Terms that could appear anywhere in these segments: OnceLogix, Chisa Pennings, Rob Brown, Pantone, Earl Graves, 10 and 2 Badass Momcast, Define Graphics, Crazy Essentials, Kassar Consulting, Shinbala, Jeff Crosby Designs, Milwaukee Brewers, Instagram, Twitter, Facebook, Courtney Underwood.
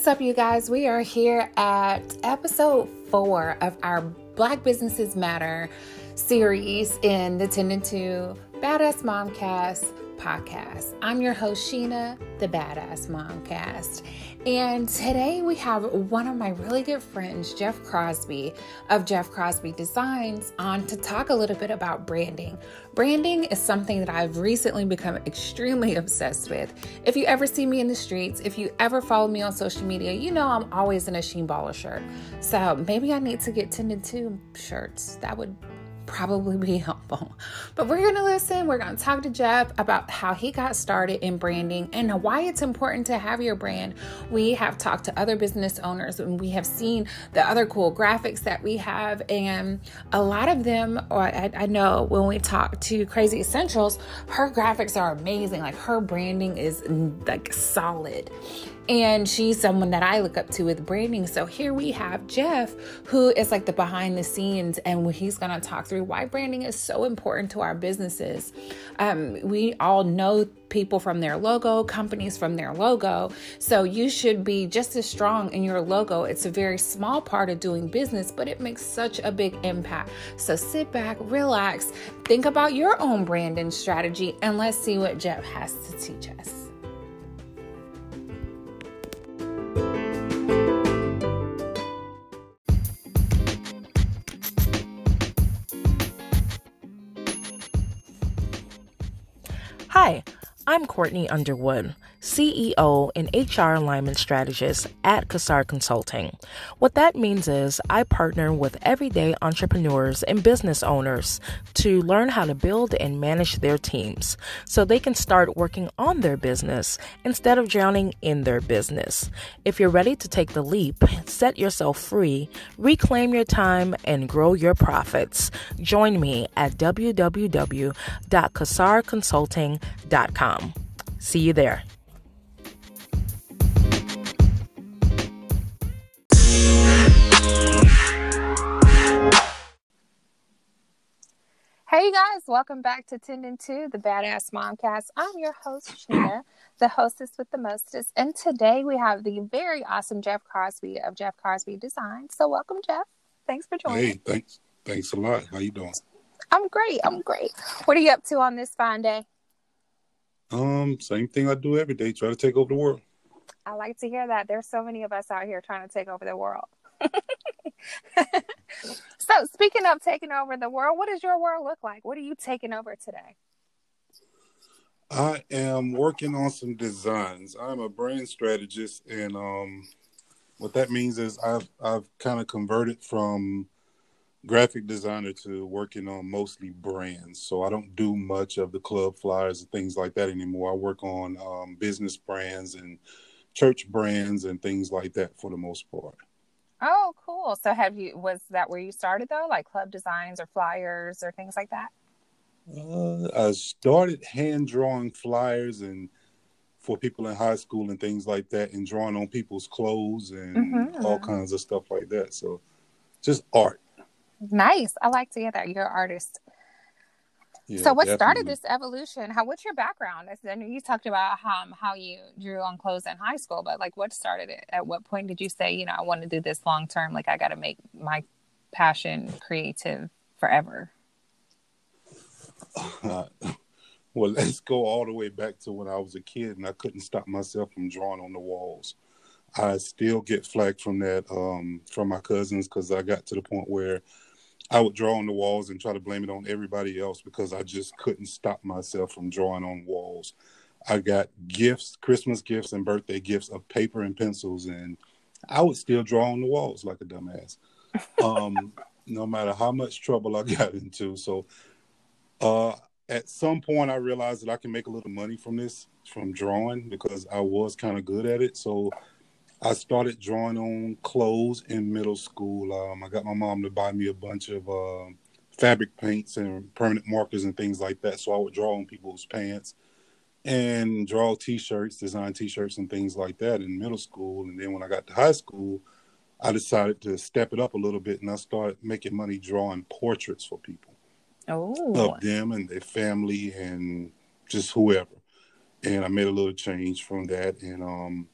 What's up, you guys? We are here at episode 4 of our Black Businesses Matter series in the 10 and 2 Badass Momcast podcast. I'm your host, Sheena, the Badass Momcast. And today we have one of my really good friends, Jeff Crosby of Jeff Crosby Designs, on to talk a little bit about branding. Branding is something that I've recently become extremely obsessed with. If you ever see me in the streets, if you ever follow me on social media, you know I'm always in a Shinbala shirt. So maybe I need to get 10 and 2 shirts. That would probably be helpful. But we're going to listen. We're going to talk to Jeff about how he got started in branding and why it's important to have your brand. We have talked to other business owners and we have seen the other cool graphics that we have. And a lot of them, or I know when we talk to Crazy Essentials, her graphics are amazing. Like, her branding is like solid. And she's someone that I look up to with branding. So here we have Jeff, who is like the behind the scenes, and he's going to talk through why branding is so important to our businesses. We all know people from their logo, companies from their logo. So you should be just as strong in your logo. It's a very small part of doing business, but it makes such a big impact. So sit back, relax, think about your own branding strategy, and let's see what Jeff has to teach us. Hi, I'm Courtney Underwood, CEO and HR alignment strategist at Kassar Consulting. What that means is I partner with everyday entrepreneurs and business owners to learn how to build and manage their teams so they can start working on their business instead of drowning in their business. If you're ready to take the leap, set yourself free, reclaim your time, and grow your profits, join me at www.kassarconsulting.com. See you there. Hey guys, welcome back to 10 and 2, the Badass Momcast. I'm your host, Sheena, the hostess with the mostest, and today we have the very awesome Jeff Crosby of Jeff Crosby Designs. So welcome, Jeff. Thanks for joining. Hey, thanks a lot. How you doing? I'm great. What are you up to on this fine day? Same thing I do every day, try to take over the world. I like to hear that. There's so many of us out here trying to take over the world. So, speaking of taking over the world, what does your world look like? What are you taking over today? I am working on some designs. I'm a brand strategist, and what that means is I've kind of converted from graphic designer to working on mostly brands. So I don't do much of the club flyers and things like that anymore. I work on business brands and church brands and things like that for the most part. Oh, cool. So was that where you started though? Like club designs or flyers or things like that? I started hand drawing flyers and for people in high school and things like that, and drawing on people's clothes and all kinds of stuff like that. So just art. Nice. I like to hear that. You're an artist. Yeah, so what definitely started this evolution? What's your background? I know you talked about how you drew on clothes in high school, but like what started it? At what point did you say, you know, I want to do this long term? Like I got to make my passion creative forever. Well, let's go all the way back to when I was a kid and I couldn't stop myself from drawing on the walls. I still get flack from that from my cousins because I got to the point where I would draw on the walls and try to blame it on everybody else because I just couldn't stop myself from drawing on walls. I got gifts, Christmas gifts and birthday gifts of paper and pencils, and I would still draw on the walls like a dumbass, no matter how much trouble I got into. So at some point I realized that I can make a little money from this, from drawing, because I was kind of good at it. So I started drawing on clothes in middle school. I got my mom to buy me a bunch of fabric paints and permanent markers and things like that. So I would draw on people's pants and draw T-shirts, design T-shirts and things like that in middle school. And then when I got to high school, I decided to step it up a little bit, and I started making money drawing portraits for people. Oh. Of them and their family and just whoever. And I made a little change from that, and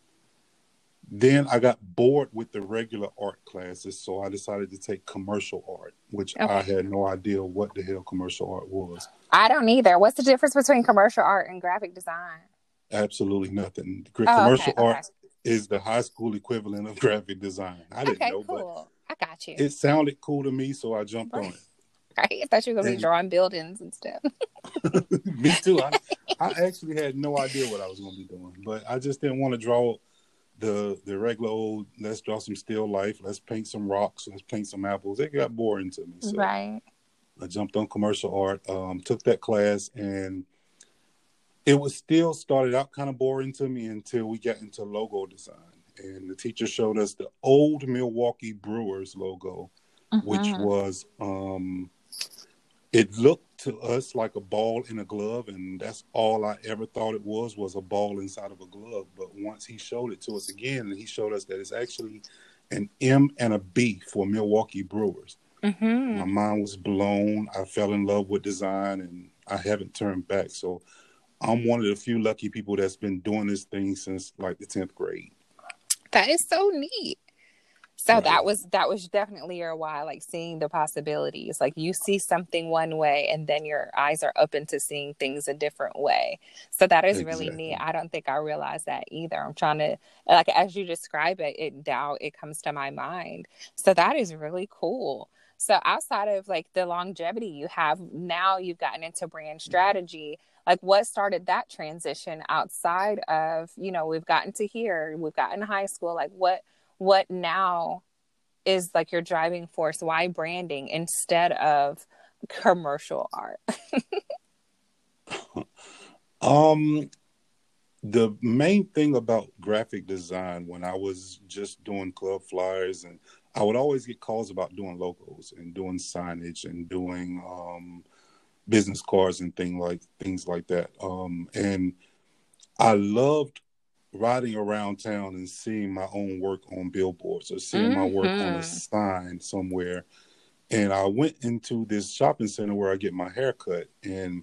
Then I got bored with the regular art classes, so I decided to take commercial art, which I had no idea what the hell commercial art was. I don't either. What's the difference between commercial art and graphic design? Absolutely nothing. Commercial art is the high school equivalent of graphic design. I didn't know, but I got you. It sounded cool to me, so I jumped on it. Right? I thought you were going to be drawing buildings and stuff. Me too. I actually had no idea what I was going to be doing, but I just didn't want to draw the regular old, let's draw some still life, let's paint some rocks, let's paint some apples. It got boring to me. So right. I jumped on commercial art, took that class, and it was still started out kind of boring to me until we got into logo design. And the teacher showed us the old Milwaukee Brewers logo, which was... it looked to us like a ball in a glove, and that's all I ever thought it was a ball inside of a glove. But once he showed it to us again, and he showed us that it's actually an M and a B for Milwaukee Brewers. Mm-hmm. My mind was blown. I fell in love with design, and I haven't turned back. So I'm one of the few lucky people that's been doing this thing since like the 10th grade. That is so neat. So right. that was definitely your why, like seeing the possibilities. Like you see something one way and then your eyes are open to seeing things a different way. So that is really neat. I don't think I realized that either. I'm trying to, like, as you describe it, it comes to my mind. So that is really cool. So outside of like the longevity you have, now you've gotten into brand strategy. Like what started that transition outside of, we've gotten to here, we've gotten to high school, like what now is like your driving force? Why branding instead of commercial art? The main thing about graphic design, when I was just doing club flyers, and I would always get calls about doing logos and doing signage and doing business cards and things like that. And I loved riding around town and seeing my own work on billboards or seeing my work on a sign somewhere. And I went into this shopping center where I get my hair cut. And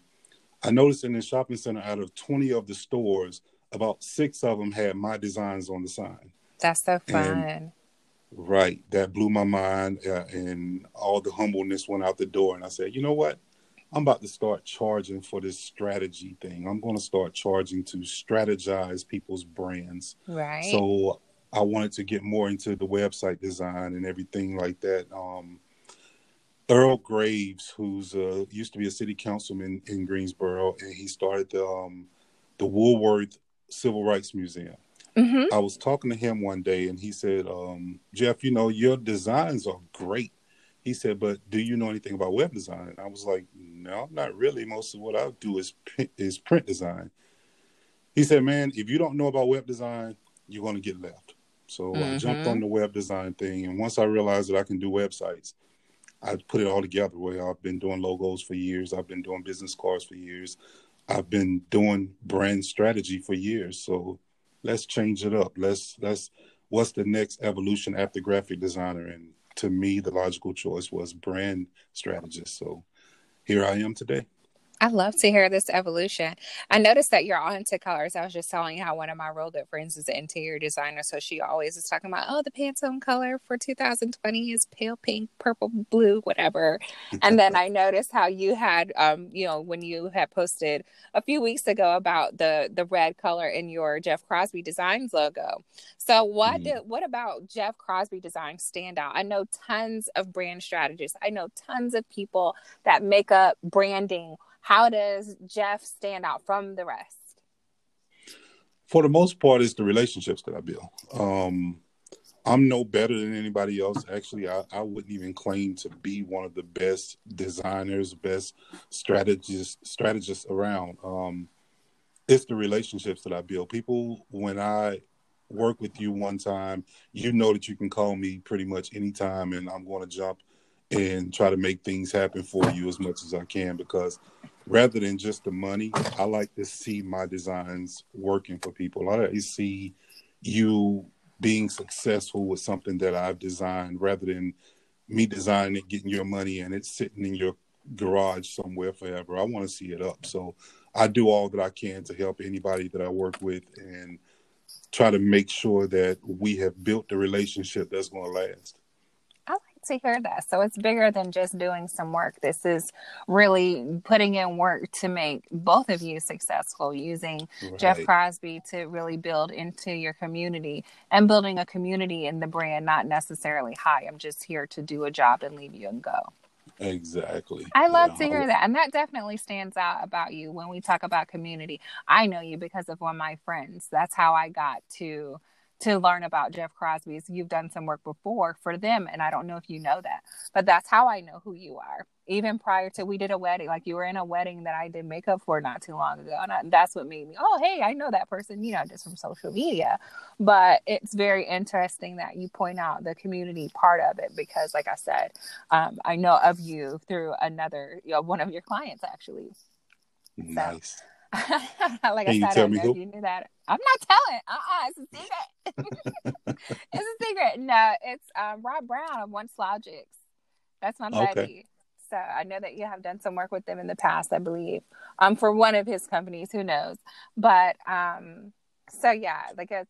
I noticed in this shopping center, out of 20 of the stores, about 6 of them had my designs on the sign. That's so fun. And, right. That blew my mind. And all the humbleness went out the door. And I said, you know what? I'm about to start charging for this strategy thing. I'm going to start charging to strategize people's brands. Right. So I wanted to get more into the website design and everything like that. Earl Graves, who's used to be a city councilman in Greensboro, and he started the Woolworth Civil Rights Museum. Mm-hmm. I was talking to him one day, and he said, Jeff, your designs are great. He said, but do you know anything about web design? And I was like, no, not really. Most of what I do is print design. He said, man, if you don't know about web design, you're going to get left. So I jumped on the web design thing. And once I realized that I can do websites, I put it all together. Where I've been doing logos for years. I've been doing business cards for years. I've been doing brand strategy for years. So let's change it up. Let's what's the next evolution after graphic designer? And to me, the logical choice was brand strategist. So here I am today. I love to hear this evolution. I noticed that you're all into colors. I was just telling you how one of my real good friends is an interior designer. So she always is talking about, the Pantone color for 2020 is pale pink, purple, blue, whatever. And then I noticed how you had, when you had posted a few weeks ago about the red color in your Jeff Crosby Designs logo. So what about Jeff Crosby Designs stand out? I know tons of brand strategists. I know tons of people that make up branding. How does Jeff stand out from the rest? For the most part, it's the relationships that I build. I'm no better than anybody else. Actually, I wouldn't even claim to be one of the best designers, best strategists around. It's the relationships that I build. People, when I work with you one time, you know that you can call me pretty much anytime, and I'm going to jump and try to make things happen for you as much as I can, because rather than just the money, I like to see my designs working for people. I like to see you being successful with something that I've designed, rather than me designing it, getting your money, and it's sitting in your garage somewhere forever. I want to see it up. So I do all that I can to help anybody that I work with. And try to make sure that we have built the relationship that's going to last. I like to hear that. So it's bigger than just doing some work. This is really putting in work to make both of you successful, using right. Jeff Crosby to really build into your community and building a community in the brand, not necessarily, hi, I'm just here to do a job and leave you and go. Exactly. I love to hear that. And that definitely stands out about you when we talk about community. I know you because of one of my friends. That's how I got to learn about Jeff Crosby. So you've done some work before for them. And I don't know if you know that, but that's how I know who you are. Even prior to, we did a wedding, like you were in a wedding that I did makeup for not too long ago. And that's what made me, oh, hey, I know that person, just from social media. But it's very interesting that you point out the community part of it, because like I said, I know of you through another, one of your clients actually. Nice. So, like I said, I don't know if you knew that. I'm not telling. It's a secret. It's a secret. No, it's Rob Brown of OnceLogix. That's my buddy. So I know that you have done some work with them in the past, I believe. For one of his companies, who knows? But so yeah,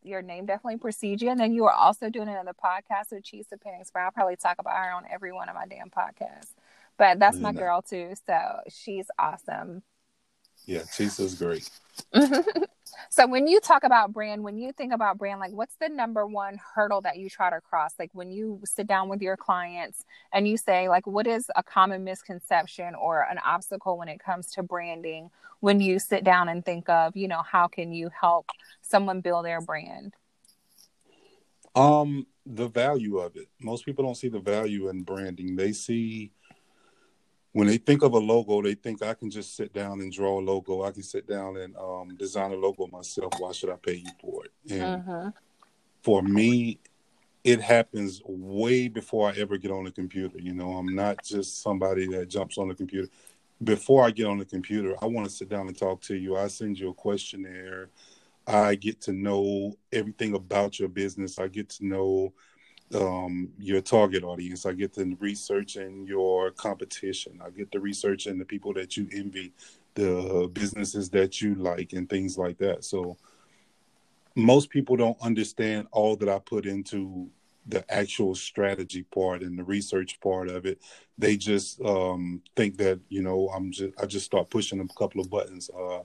your name definitely precedes you. And then you are also doing another podcast with Chisa Pennings, where I'll probably talk about her on every one of my damn podcasts. But that's my girl too. So she's awesome. Yeah, Chisa's great. So when you talk about brand, when you think about brand, what's the number one hurdle that you try to cross? When you sit down with your clients and you say, what is a common misconception or an obstacle when it comes to branding? When you sit down and think of, how can you help someone build their brand? The value of it. Most people don't see the value in branding. They see... When they think of a logo, they think I can just sit down and draw a logo. I can sit down and design a logo myself. Why should I pay you for it? And for me, it happens way before I ever get on the computer. I'm not just somebody that jumps on the computer. Before I get on the computer, I want to sit down and talk to you. I send you a questionnaire. I get to know everything about your business. I get to know your target audience. I get to research in your competition. I get to research in the people that you envy, the businesses that you like, and things like that. So most people don't understand all that I put into the actual strategy part and the research part of it. They just think that, I just start pushing a couple of buttons. A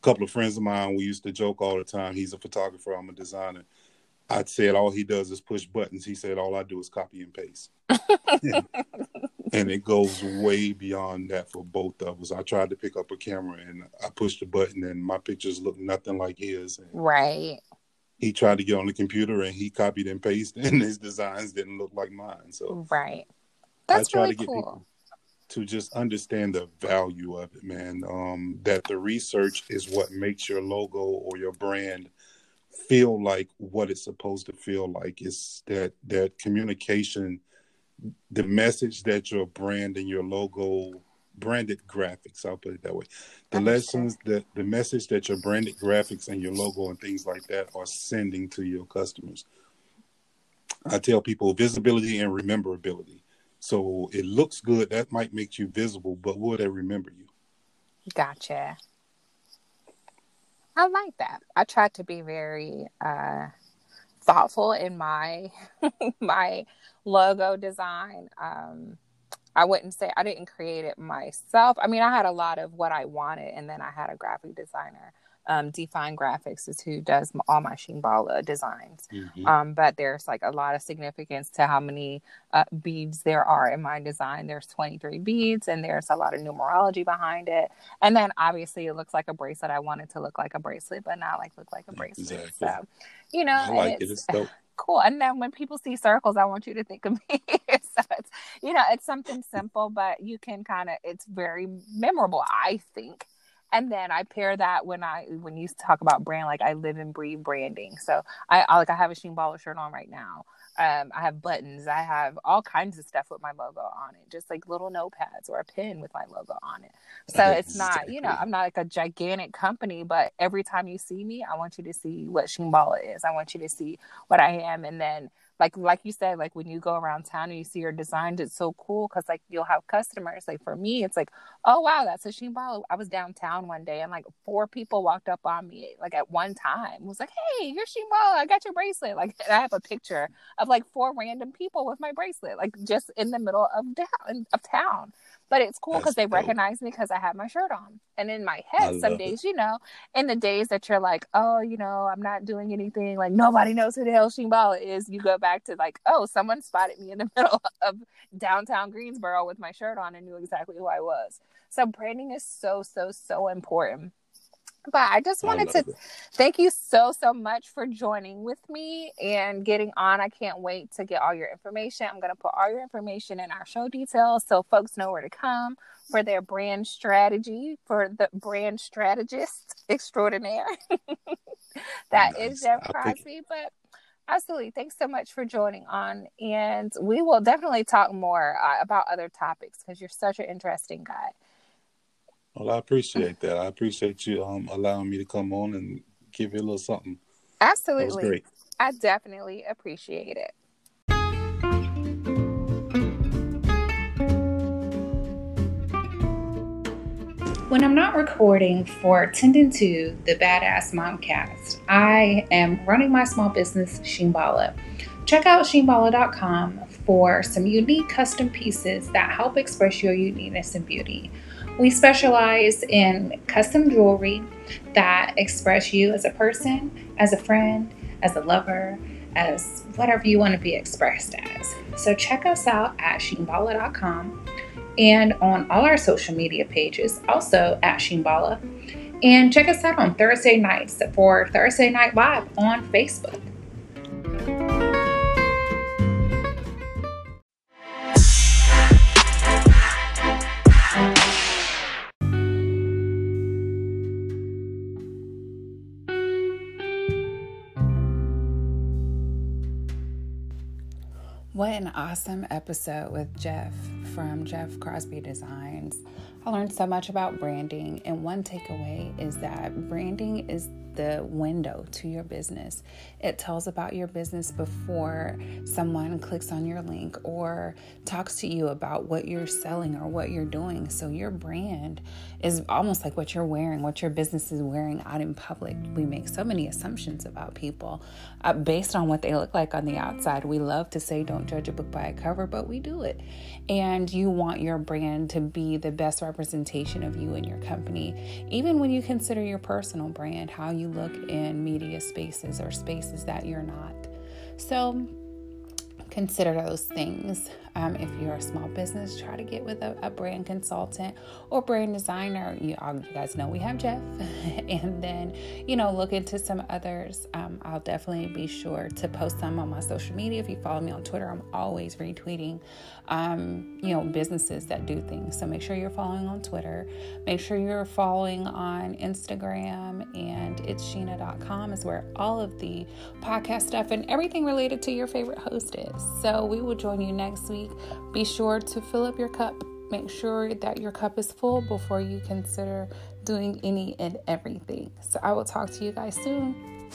couple of friends of mine, we used to joke all the time. He's a photographer. I'm a designer. I said, all he does is push buttons. He said, all I do is copy and paste. And it goes way beyond that for both of us. I tried to pick up a camera and I pushed the button and my pictures look nothing like his. And right. He tried to get on the computer and he copied and pasted and his designs didn't look like mine. So right. That's really cool. People to just understand the value of it, man. That the research is what makes your logo or your brand feel like what it's supposed to feel like. It's that communication, the message that your brand and your logo, branded graphics, I'll put it that way. The lessons, the message that your branded graphics and your logo and things like that are sending to your customers. I tell people visibility and rememberability. So it looks good. That might make you visible, but will they remember you? Gotcha. I like that. I tried to be very thoughtful in my my logo design. I wouldn't say I didn't create it myself. I mean, I had a lot of what I wanted, and then I had a graphic designer. Define Graphics is who does all my Shinbala designs. But there's a lot of significance to how many beads there are in my design. There's 23 beads and there's a lot of numerology behind it. And then obviously it looks like a bracelet. I want it to look like a bracelet, but not look like a bracelet. Exactly. So, I like it's dope. Cool. And then when people see circles, I want you to think of me. So it's, it's something simple, but you can it's very memorable, I think. And then I pair that when you talk about brand, I live and breathe branding. So I have a Shinbala shirt on right now. I have buttons. I have all kinds of stuff with my logo on it, just little notepads or a pen with my logo on it. So it's not, I'm not a gigantic company, but every time you see me, I want you to see what Shinbala is. I want you to see what I am. And then like you said, like when you go around town and you see your designs, it's so cool because like you'll have customers. Like for me, it's like, oh wow, that's a Shinbala. I was downtown one day and like 4 people walked up on me like at one time. It was like, hey, you're Shinbala. I got your bracelet. Like, and I have a picture of like 4 random people with my bracelet, like just in the middle of town. But it's cool because they recognize me because I have my shirt on. And in my head, some days, you know, in the days that you're like, oh, you know, I'm not doing anything, like nobody knows who the hell Shinbala is, you go back to like, oh, someone spotted me in the middle of downtown Greensboro with my shirt on and knew exactly who I was. So branding is so, so, so important. But I just wanted to thank you so, so much for joining with me and getting on. I can't wait to get all your information. I'm going to put all your information in our show details so folks know where to come for their brand strategy, for the brand strategist extraordinaire. That is Jeff Crosby. But absolutely, thanks so much for joining on. And we will definitely talk more about other topics because you're such an interesting guy. Well, I appreciate that. I appreciate you allowing me to come on and give you a little something. Absolutely. That was great. I definitely appreciate it. When I'm not recording for 10 and 2, the Badass Momcast, I am running my small business, Shinbala. Check out Shinbala.com for some unique custom pieces that help express your uniqueness and beauty. We specialize in custom jewelry that express you as a person, as a friend, as a lover, as whatever you want to be expressed as. So check us out at Shinbala.com and on all our social media pages, also at Shinbala. And check us out on Thursday nights for Thursday Night Live on Facebook. What an awesome episode with Jeff from Jeff Crosby Designs. I learned so much about branding, and one takeaway is that branding is the window to your business. It tells about your business before someone clicks on your link or talks to you about what you're selling or what you're doing. So your brand is almost like what you're wearing, what your business is wearing out in public. We make so many assumptions about people based on what they look like on the outside. We love to say, don't judge a book by a cover, but we do it. And you want your brand to be the best representation of you and your company. Even when you consider your personal brand, how you look in media spaces or spaces that you're not. So consider those things. If you're a small business, try to get with a brand consultant or brand designer. You guys know we have Jeff. And then, you know, look into some others. I'll definitely be sure to post some on my social media. If you follow me on Twitter, I'm always retweeting, you know, businesses that do things. So make sure you're following on Twitter. Make sure you're following on Instagram. And itsshina.com is where all of the podcast stuff and everything related to your favorite host is. So we will join you next week. Be sure to fill up your cup. Make sure that your cup is full before you consider doing any and everything. So I will talk to you guys soon.